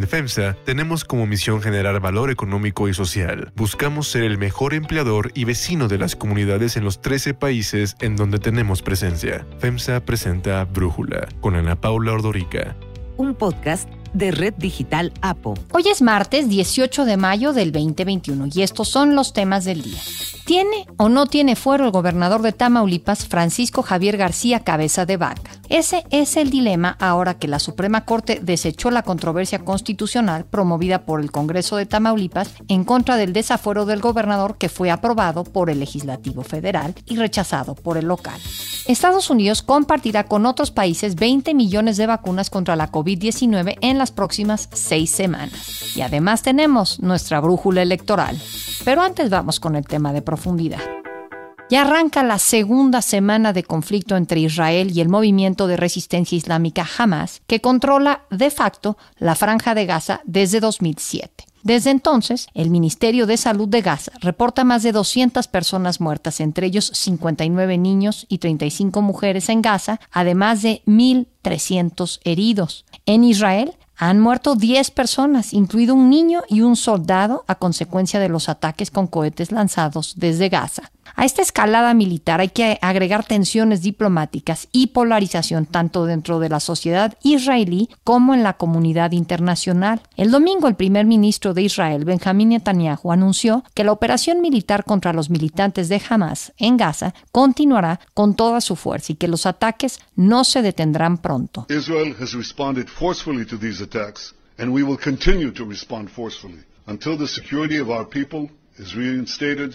En FEMSA tenemos como misión generar valor económico y social. Buscamos ser el mejor empleador y vecino de las comunidades en los 13 países en donde tenemos presencia. FEMSA presenta Brújula con Ana Paula Ordorica. Un podcast de Red Digital Apo. Hoy es martes 18 de mayo del 2021 y estos son los temas del día. ¿Tiene o no tiene fuero el gobernador de Tamaulipas, Francisco Javier García Cabeza de Vaca? Ese es el dilema ahora que la Suprema Corte desechó la controversia constitucional promovida por el Congreso de Tamaulipas en contra del desafuero del gobernador, que fue aprobado por el Legislativo Federal y rechazado por el local. Estados Unidos compartirá con otros países 20 millones de vacunas contra la COVID-19 en las próximas 6 semanas. Y además tenemos nuestra brújula electoral. Pero antes vamos con el tema de profundidad. Ya arranca la segunda semana de conflicto entre Israel y el movimiento de resistencia islámica Hamas, que controla de facto la franja de Gaza desde 2007. Desde entonces, el Ministerio de Salud de Gaza reporta más de 200 personas muertas, entre ellos 59 niños y 35 mujeres en Gaza, además de 1.300 heridos. En Israel han muerto 10 personas, incluido un niño y un soldado, a consecuencia de los ataques con cohetes lanzados desde Gaza. A esta escalada militar hay que agregar tensiones diplomáticas y polarización tanto dentro de la sociedad israelí como en la comunidad internacional. El domingo, el primer ministro de Israel, Benjamín Netanyahu, anunció que la operación militar contra los militantes de Hamas en Gaza continuará con toda su fuerza y que los ataques no se detendrán pronto. Israel has responded forcefully to these attacks and we will continue to respond forcefully until the security of our people is reinstated.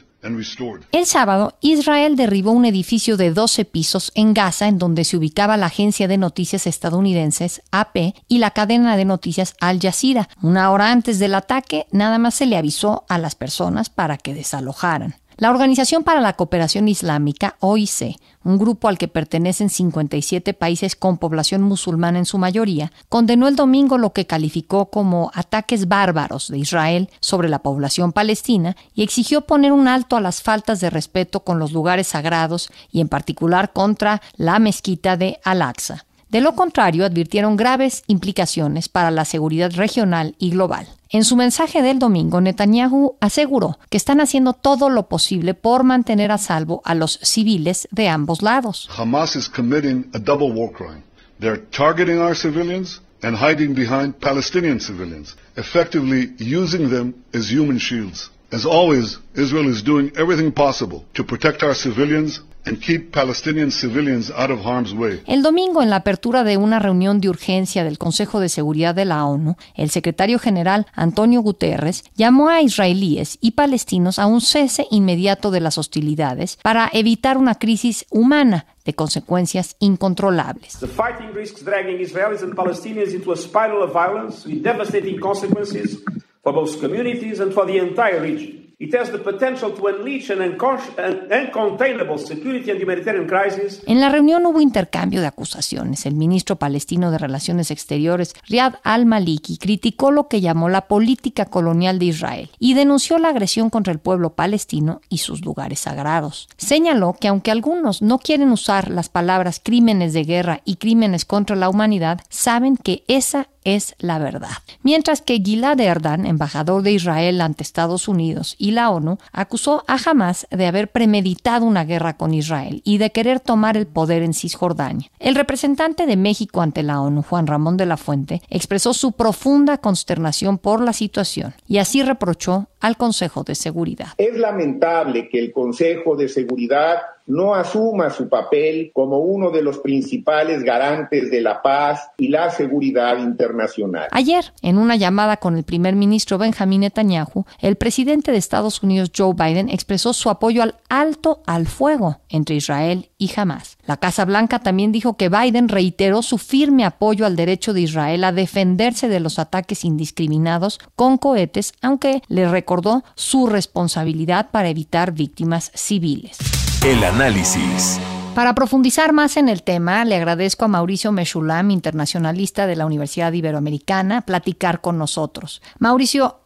El sábado, Israel derribó un edificio de 12 pisos en Gaza, en donde se ubicaba la agencia de noticias estadounidenses AP y la cadena de noticias Al Jazeera. Una hora antes del ataque, nada más se le avisó a las personas para que desalojaran. La Organización para la Cooperación Islámica, OIC, un grupo al que pertenecen 57 países con población musulmana en su mayoría, condenó el domingo lo que calificó como ataques bárbaros de Israel sobre la población palestina y exigió poner un alto a las faltas de respeto con los lugares sagrados y en particular contra la mezquita de Al-Aqsa. De lo contrario, advirtieron graves implicaciones para la seguridad regional y global. En su mensaje del domingo, Netanyahu aseguró que están haciendo todo lo posible por mantener a salvo a los civiles de ambos lados. Hamas is committing a double war crime. They're targeting our civilians and hiding behind Palestinian civilians, effectively using them as human shields. As always, Israel is doing everything possible to protect our civilians. And keep Palestinian civilians out of harm's way. El domingo, en la apertura de una reunión de urgencia del Consejo de Seguridad de la ONU, el secretario general Antonio Guterres llamó a israelíes y palestinos a un cese inmediato de las hostilidades para evitar una crisis humana de consecuencias incontrolables. The fighting risks dragging Israelis and Palestinians into a spiral of violence with devastating consequences for both communities and for the entire region. It has the potential to unleash an uncontainable security and humanitarian crisis. En la reunión hubo intercambio de acusaciones. El ministro palestino de Relaciones Exteriores, Riyad al-Maliki, criticó lo que llamó la política colonial de Israel y denunció la agresión contra el pueblo palestino y sus lugares sagrados. Señaló que aunque algunos no quieren usar las palabras crímenes de guerra y crímenes contra la humanidad, saben que esa es la verdad. Mientras que Gilad Erdan, embajador de Israel ante Estados Unidos y la ONU, acusó a Hamas de haber premeditado una guerra con Israel y de querer tomar el poder en Cisjordania. El representante de México ante la ONU, Juan Ramón de la Fuente, expresó su profunda consternación por la situación y así reprochó al Consejo de Seguridad. Es lamentable que el Consejo de Seguridad no asuma su papel como uno de los principales garantes de la paz y la seguridad internacional. Ayer, en una llamada con el primer ministro Benjamín Netanyahu, el presidente de Estados Unidos, Joe Biden, expresó su apoyo al alto al fuego entre Israel y Hamas. La Casa Blanca también dijo que Biden reiteró su firme apoyo al derecho de Israel a defenderse de los ataques indiscriminados con cohetes, aunque le recordó su responsabilidad para evitar víctimas civiles. El análisis. Para profundizar más en el tema, le agradezco a Mauricio Meshulam, internacionalista de la Universidad Iberoamericana, platicar con nosotros. Mauricio,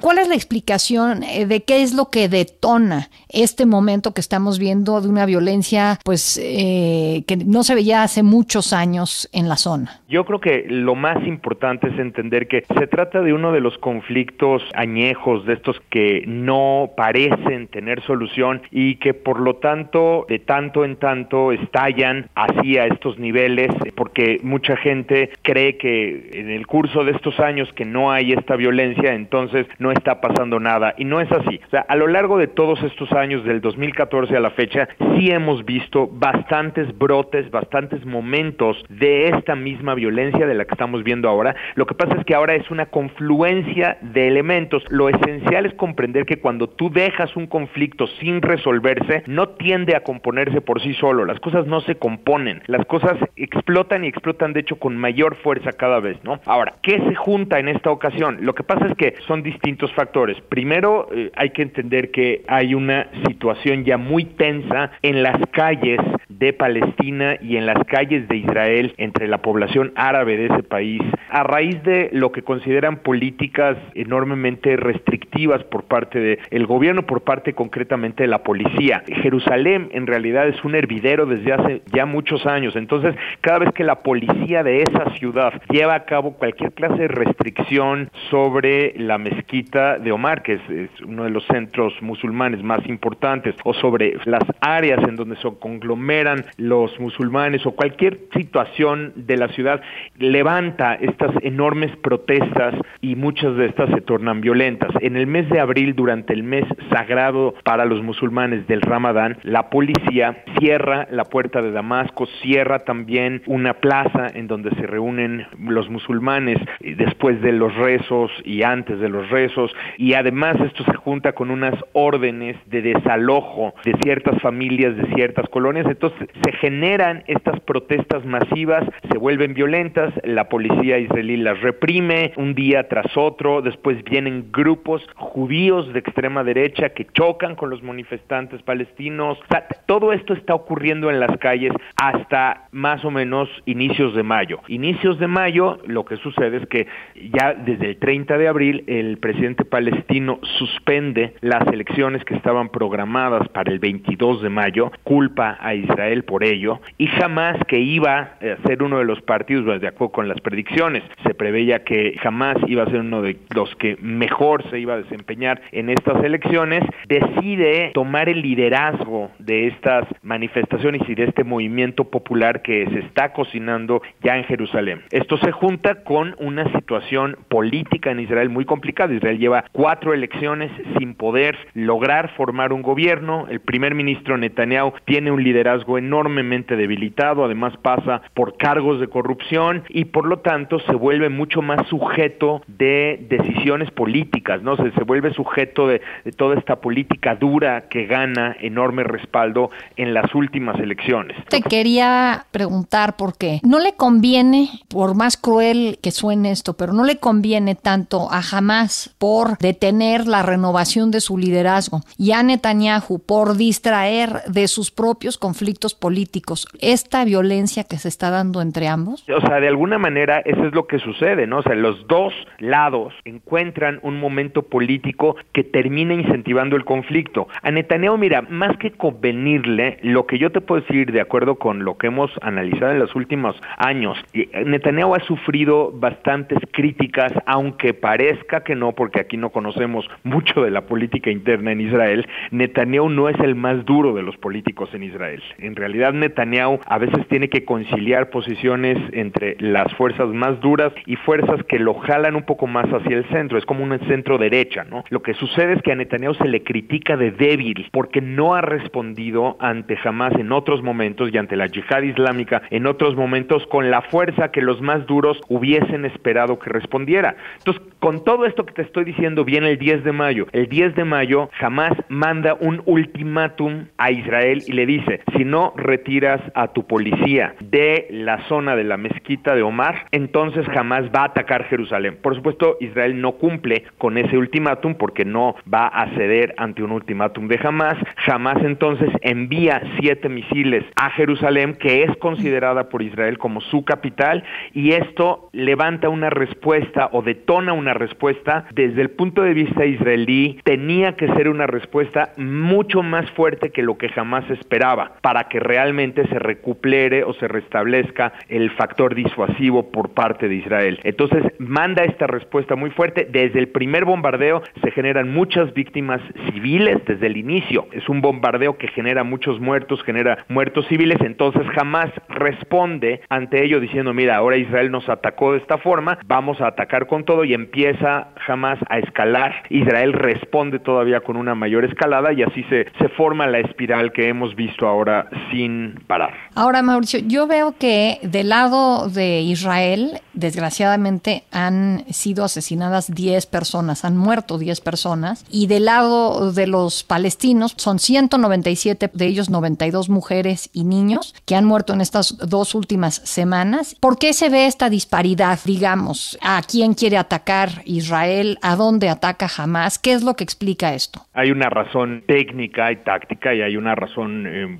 ¿Cuál es la explicación de qué es lo que detona este momento que estamos viendo de una violencia pues que no se veía hace muchos años en la zona? Yo creo que lo más importante es entender que se trata de uno de los conflictos añejos, de estos que no parecen tener solución y que por lo tanto de tanto en tanto estallan hacia estos niveles, porque mucha gente cree que en el curso de estos años que no hay esta violencia, entonces no está pasando nada, y no es así. O sea, a lo largo de todos estos años, del 2014 a la fecha, sí hemos visto bastantes brotes, bastantes momentos de esta misma violencia de la que estamos viendo ahora. Lo que pasa es que ahora es una confluencia de elementos. Lo esencial es comprender que cuando tú dejas un conflicto sin resolverse, no tiende a componerse por sí solo. Las cosas no se componen, las cosas explotan y explotan, de hecho, con mayor fuerza cada vez, ¿no? Ahora, ¿qué se junta en esta ocasión? Lo que pasa es que son distintos factores. Primero, hay que entender que hay una situación ya muy tensa en las calles de Palestina y en las calles de Israel entre la población árabe de ese país, a raíz de lo que consideran políticas enormemente restrictivas por parte del gobierno, por parte concretamente de la policía. Jerusalén en realidad es un hervidero desde hace ya muchos años, entonces cada vez que la policía de esa ciudad lleva a cabo cualquier clase de restricción sobre la mezquita de Omar, que es uno de los centros musulmanes más importantes, o sobre las áreas en donde se conglomeran los musulmanes, o cualquier situación de la ciudad, levanta estas enormes protestas y muchas de estas se tornan violentas. En el mes de abril, durante el mes sagrado para los musulmanes del Ramadán, la policía cierra la Puerta de Damasco, cierra también una plaza en donde se reúnen los musulmanes después de los rezos y antes de los rezos, y además esto se junta con unas órdenes de desalojo de ciertas familias, de ciertas colonias. Entonces se generan estas protestas masivas, se vuelven violentas, la policía israelí las reprime un día tras otro, después vienen grupos judíos de extrema derecha que chocan con los manifestantes palestinos. O sea, todo esto está ocurriendo en las calles hasta más o menos inicios de mayo. Inicios de mayo, lo que sucede es que ya desde el 30 de abril el presidente palestino suspende las elecciones que estaban programadas para el 22 de mayo, culpa a Israel por ello, y Hamás, que iba a ser uno de los partidos, de acuerdo con las predicciones, se preveía que Hamás iba a ser uno de los que mejor se iba a desempeñar en estas elecciones, decide tomar el liderazgo de estas manifestaciones y de este movimiento popular que se está cocinando ya en Jerusalén. Esto se junta con una situación política en Israel muy complicada. Israel lleva 4 elecciones sin poder lograr formar un gobierno. El primer ministro Netanyahu tiene un liderazgo enormemente debilitado, además pasa por cargos de corrupción y por lo tanto se vuelve mucho más sujeto de decisiones políticas, ¿no? Se vuelve sujeto de toda esta política dura que gana enorme respaldo en las últimas elecciones. Te quería preguntar por qué. No le conviene, por más cruel que suene esto, pero no le conviene tanto a Hamás por detener la renovación de su liderazgo y a Netanyahu por distraer de sus propios conflictos políticos esta violencia que se está dando entre ambos. O sea, de alguna manera eso es lo que sucede, ¿no? O sea, los dos lados encuentran un momento político que termina incentivando el conflicto. A Netanyahu, mira, más que convenirle, lo que yo te puedo decir de acuerdo con lo que hemos analizado en los últimos años, Netanyahu ha sufrido bastantes críticas, aunque parezca que no, porque aquí no conocemos mucho de la política interna en Israel. Netanyahu no es el más duro de los políticos en Israel. En realidad, Netanyahu a veces tiene que conciliar posiciones entre las fuerzas más duras y fuerzas que lo jalan un poco más hacia el centro. Es como un centro derecha, ¿no? Lo que sucede es que a Netanyahu se le critica de débil porque no ha respondido ante Hamás en otros momentos y ante la Yihad Islámica en otros momentos con la fuerza que los más duros hubiesen esperado que respondiera. Entonces, con todo esto que te estoy diciendo, viene el 10 de mayo. El 10 de mayo, Hamás manda un ultimátum a Israel y le dice: si no no retiras a tu policía de la zona de la mezquita de Omar, entonces jamás va a atacar Jerusalén. Por supuesto, Israel no cumple con ese ultimátum porque no va a ceder ante un ultimátum de Hamas. Hamas entonces envía 7 misiles a Jerusalén, que es considerada por Israel como su capital, y esto levanta una respuesta o detona una respuesta. Desde el punto de vista israelí, tenía que ser una respuesta mucho más fuerte que lo que Hamas esperaba para que realmente se recupere o se restablezca el factor disuasivo por parte de Israel. Entonces manda esta respuesta muy fuerte. Desde el primer bombardeo se generan muchas víctimas civiles desde el inicio. Es un bombardeo que genera muchos muertos, genera muertos civiles. Entonces Hamas responde ante ello diciendo: mira, ahora Israel nos atacó de esta forma, vamos a atacar con todo, y empieza Hamas a escalar. Israel responde todavía con una mayor escalada y así se forma la espiral que hemos visto ahora sin parar. Ahora, Mauricio, yo veo que del lado de Israel, desgraciadamente, han sido asesinadas 10 personas, han muerto 10 personas, y del lado de los palestinos son 197, de ellos 92 mujeres y niños que han muerto en estas dos últimas semanas. ¿Por qué se ve esta disparidad, digamos? ¿A quién quiere atacar Israel? ¿A dónde ataca Hamas? ¿Qué es lo que explica esto? Hay una razón técnica y táctica, y hay una razón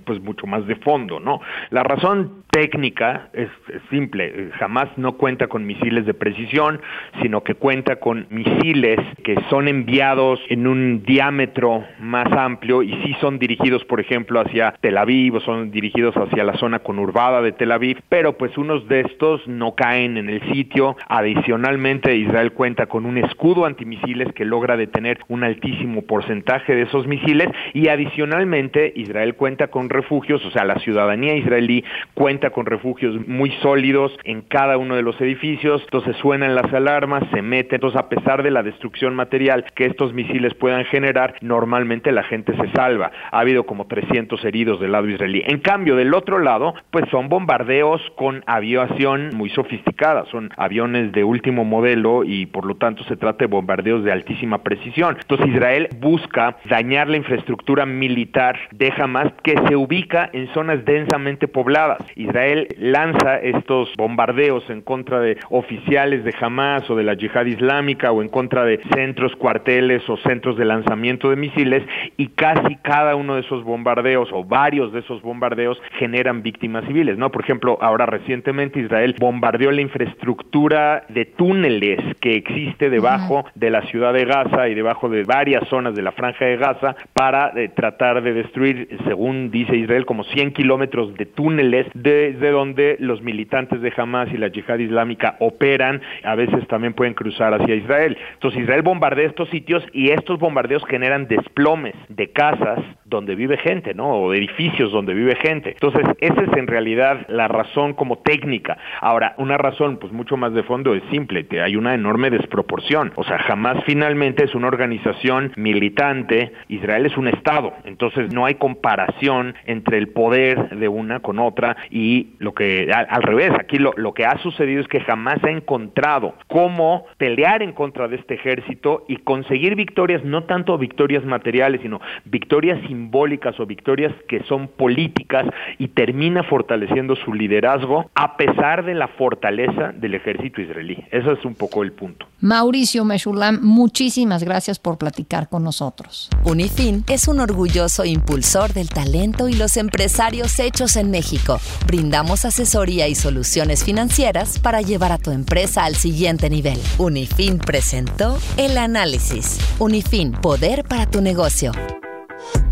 pues mucho más de fondo, ¿no? La razón técnica es simple. Hamas no cuenta con misiles de precisión, sino que cuenta con misiles que son enviados en un diámetro más amplio y sí son dirigidos, por ejemplo, hacia Tel Aviv, o son dirigidos hacia la zona conurbada de Tel Aviv, pero pues unos de estos no caen en el sitio. Adicionalmente, Israel cuenta con un escudo antimisiles que logra detener un altísimo porcentaje de esos misiles, y adicionalmente Israel cuenta con refugios, o sea, la ciudadanía israelí cuenta con refugios muy sólidos en cada uno de los edificios. Entonces suenan las alarmas, se meten. Entonces, a pesar de la destrucción material que estos misiles puedan generar, normalmente la gente se salva. Ha habido como 300 heridos del lado israelí. En cambio, del otro lado, pues son bombardeos con aviación muy sofisticada, son aviones de último modelo y por lo tanto se trata de bombardeos de altísima precisión. Entonces Israel busca dañar la infraestructura militar de Hamas, que se ubica en zonas densamente pobladas. Israel lanza estos bombardeos en contra de oficiales de Hamas o de la Yihad Islámica, o en contra de centros, cuarteles o centros de lanzamiento de misiles, y casi cada uno de esos bombardeos o varios de esos bombardeos generan víctimas civiles, ¿no? Por ejemplo, ahora recientemente Israel bombardeó la infraestructura de túneles que existe debajo de la ciudad de Gaza y debajo de varias zonas de la franja de Gaza para tratar de destruir, según dice Israel, como 100 kilómetros de túneles desde donde los militantes de Hamas y la Yihad Islámica operan. A veces también pueden cruzar hacia Israel. Entonces Israel bombardea estos sitios y estos bombardeos generan desplomes de casas donde vive gente, ¿no? O de edificios donde vive gente. Entonces esa es en realidad la razón como técnica. Ahora, una razón pues mucho más de fondo es simple, que hay una enorme desproporción. O sea, Hamas finalmente es una organización militante, Israel es un Estado. Entonces no hay comparación entre el poder de una con otra, y lo que al revés, aquí lo que ha sucedido es que Hamas ha encontrado cómo pelear en contra de este ejército y conseguir victorias, no tanto victorias materiales, sino victorias simbólicas o victorias que son políticas, y termina fortaleciendo su liderazgo a pesar de la fortaleza del ejército israelí. Ese es un poco el punto. Mauricio Meshulam, muchísimas gracias por platicar con nosotros. Unifin es un orgulloso impulsor del talento y los empresarios hechos en México. Brindamos asesoría y soluciones financieras para llevar a tu empresa al siguiente nivel. Unifin presentó El Análisis. Unifin, poder para tu negocio.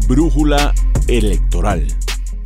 Brújula electoral.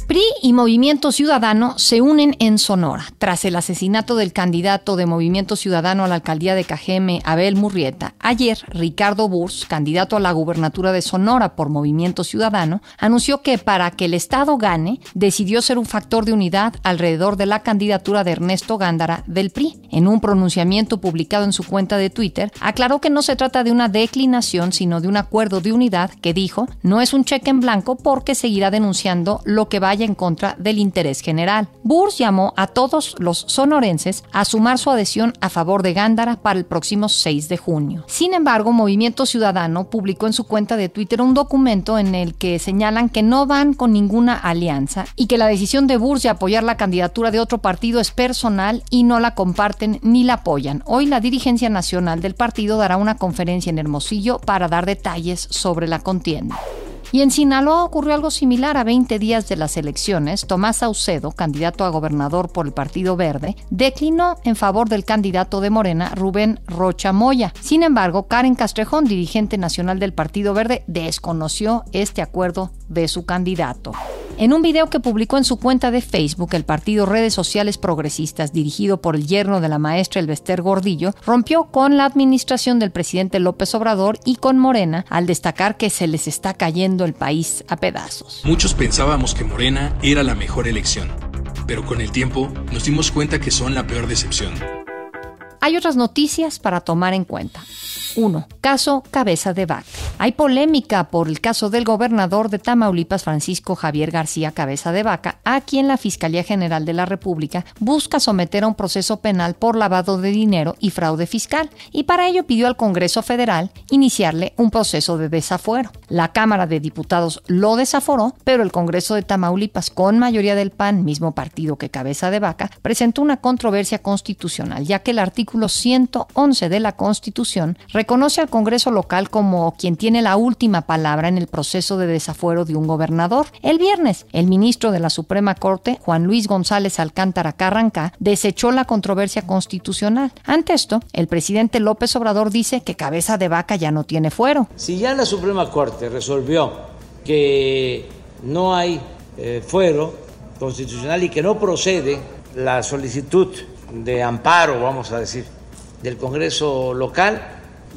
PRI y Movimiento Ciudadano se unen en Sonora tras el asesinato del candidato de Movimiento Ciudadano a la alcaldía de Cajeme, Abel Murrieta. Ayer, Ricardo Bours, candidato a la gubernatura de Sonora por Movimiento Ciudadano, anunció que para que el Estado gane, decidió ser un factor de unidad alrededor de la candidatura de Ernesto Gándara del PRI. En un pronunciamiento publicado en su cuenta de Twitter, aclaró que no se trata de una declinación, sino de un acuerdo de unidad que, dijo, no es un cheque en blanco porque seguirá denunciando lo que vaya vaya en contra del interés general. Bours llamó a todos los sonorenses a sumar su adhesión a favor de Gándara para el próximo 6 de junio. Sin embargo, Movimiento Ciudadano publicó en su cuenta de Twitter un documento en el que señalan que no van con ninguna alianza y que la decisión de Bours de apoyar la candidatura de otro partido es personal y no la comparten ni la apoyan. Hoy la dirigencia nacional del partido dará una conferencia en Hermosillo para dar detalles sobre la contienda. Y en Sinaloa ocurrió algo similar. A 20 días de las elecciones, Tomás Aucedo, candidato a gobernador por el Partido Verde, declinó en favor del candidato de Morena, Rubén Rocha Moya. Sin embargo, Karen Castrejón, dirigente nacional del Partido Verde, desconoció este acuerdo de su candidato. En un video que publicó en su cuenta de Facebook, el partido Redes Sociales Progresistas, dirigido por el yerno de la maestra Elba Esther Gordillo, rompió con la administración del presidente López Obrador y con Morena, al destacar que se les está cayendo el país a pedazos. Muchos pensábamos que Morena era la mejor elección, pero con el tiempo nos dimos cuenta que son la peor decepción. Hay otras noticias para tomar en cuenta. 1. Caso Cabeza de Vaca. Hay polémica por el caso del gobernador de Tamaulipas, Francisco Javier García Cabeza de Vaca, a quien la Fiscalía General de la República busca someter a un proceso penal por lavado de dinero y fraude fiscal, y para ello pidió al Congreso Federal iniciarle un proceso de desafuero. La Cámara de Diputados lo desaforó, pero el Congreso de Tamaulipas, con mayoría del PAN, mismo partido que Cabeza de Vaca, presentó una controversia constitucional, ya que el artículo 111 de la Constitución reconoce al Congreso local como quien tiene la última palabra en el proceso de desafuero de un gobernador. El viernes, el ministro de la Suprema Corte, Juan Luis González Alcántara Carranca, desechó la controversia constitucional. Ante esto, el presidente López Obrador dice que Cabeza de Vaca ya no tiene fuero. Si ya la Suprema Corte resolvió que no hay fuero constitucional y que no procede la solicitud de amparo, vamos a decir, del Congreso local,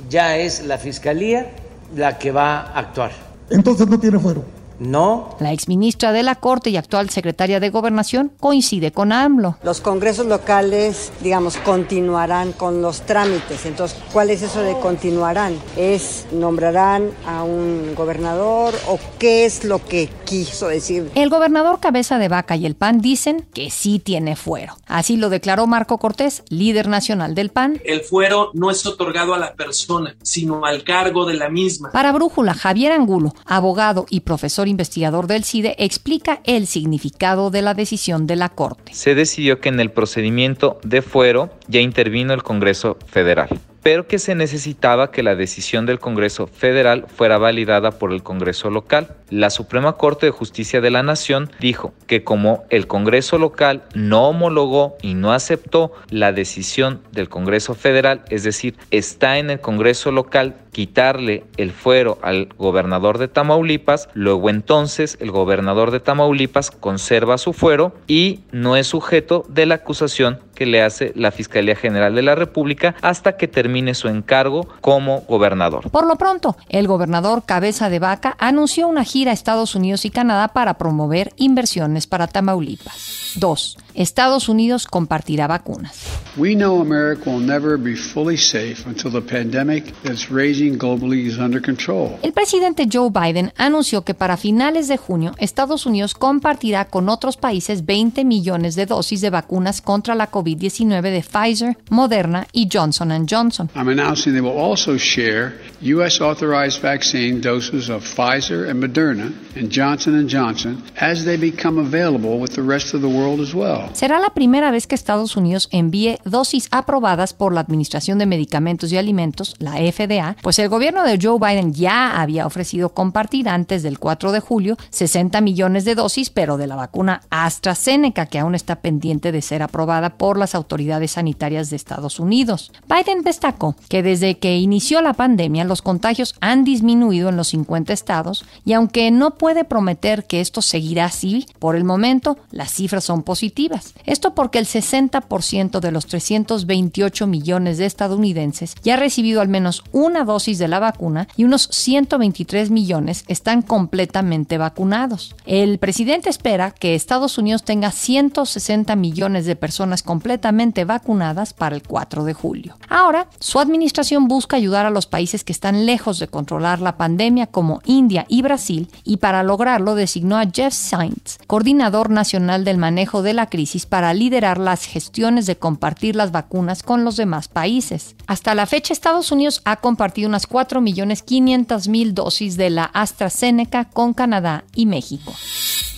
ya es la Fiscalía la que va a actuar. Entonces no tiene fuero. No. La exministra de la Corte y actual secretaria de Gobernación coincide con AMLO. Los congresos locales, digamos, continuarán con los trámites. Entonces, ¿cuál es eso de continuarán? ¿Es nombrarán a un gobernador o qué es lo que quiso decir? El gobernador Cabeza de Vaca y el PAN dicen que sí tiene fuero. Así lo declaró Marco Cortés, líder nacional del PAN. El fuero no es otorgado a la persona, sino al cargo de la misma. Para Brújula, Javier Angulo, abogado y profesor investigador del CIDE, explica el significado de la decisión de la Corte. Se decidió que en el procedimiento de fuero ya intervino el Congreso Federal, pero que se necesitaba que la decisión del Congreso Federal fuera validada por el Congreso local. La Suprema Corte de Justicia de la Nación dijo que como el Congreso local no homologó y no aceptó la decisión del Congreso Federal, es decir, está en el Congreso local quitarle el fuero al gobernador de Tamaulipas, luego entonces el gobernador de Tamaulipas conserva su fuero y no es sujeto de la acusación que le hace la Fiscalía General de la República hasta que termine su encargo como gobernador. Por lo pronto, el gobernador Cabeza de Vaca anunció una gira a Estados Unidos y Canadá para promover inversiones para Tamaulipas. 2. Estados Unidos compartirá vacunas. We know America will never be fully safe until the pandemic that's raging globally is under control. El presidente Joe Biden anunció que para finales de junio, Estados Unidos compartirá con otros países 20 millones de dosis de vacunas contra la COVID-19 de Pfizer, Moderna y Johnson & Johnson. I'm announcing they will also share US authorized vaccine doses of Pfizer and Moderna and Johnson & Johnson as they become available with the rest of the world as well. Será la primera vez que Estados Unidos envíe dosis aprobadas por la Administración de Medicamentos y Alimentos, la FDA, pues el gobierno de Joe Biden ya había ofrecido compartir antes del 4 de julio 60 millones de dosis, pero de la vacuna AstraZeneca, que aún está pendiente de ser aprobada por las autoridades sanitarias de Estados Unidos. Biden destacó que desde que inició la pandemia, los contagios han disminuido en los 50 estados y aunque no puede prometer que esto seguirá así, por el momento las cifras son son positivas. Esto porque el 60% de los 328 millones de estadounidenses ya ha recibido al menos una dosis de la vacuna y unos 123 millones están completamente vacunados. El presidente espera que Estados Unidos tenga 160 millones de personas completamente vacunadas para el 4 de julio. Ahora, su administración busca ayudar a los países que están lejos de controlar la pandemia, como India y Brasil, y para lograrlo designó a Jeff Sainz, coordinador nacional del manejo de la crisis, para liderar las gestiones de compartir las vacunas con los demás países. Hasta la fecha, Estados Unidos ha compartido unas 4.500.000 dosis de la AstraZeneca con Canadá y México.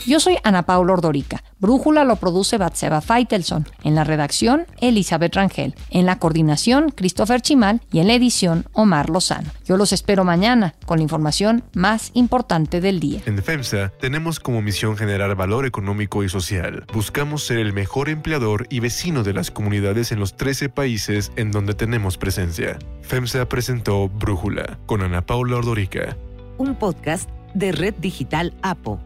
Yo soy Ana Paula Ordorica. Brújula lo produce Batseba Feitelson. En la redacción, Elizabeth Rangel. En la coordinación, Christopher Chimal. Y en la edición, Omar Lozano. Yo los espero mañana con la información más importante del día. En FEMSA tenemos como misión generar valor económico y social. Buscamos ser el mejor empleador y vecino de las comunidades en los 13 países en donde tenemos presencia. FEMSA presentó Brújula con Ana Paula Ordorica. Un podcast de Red Digital Apo.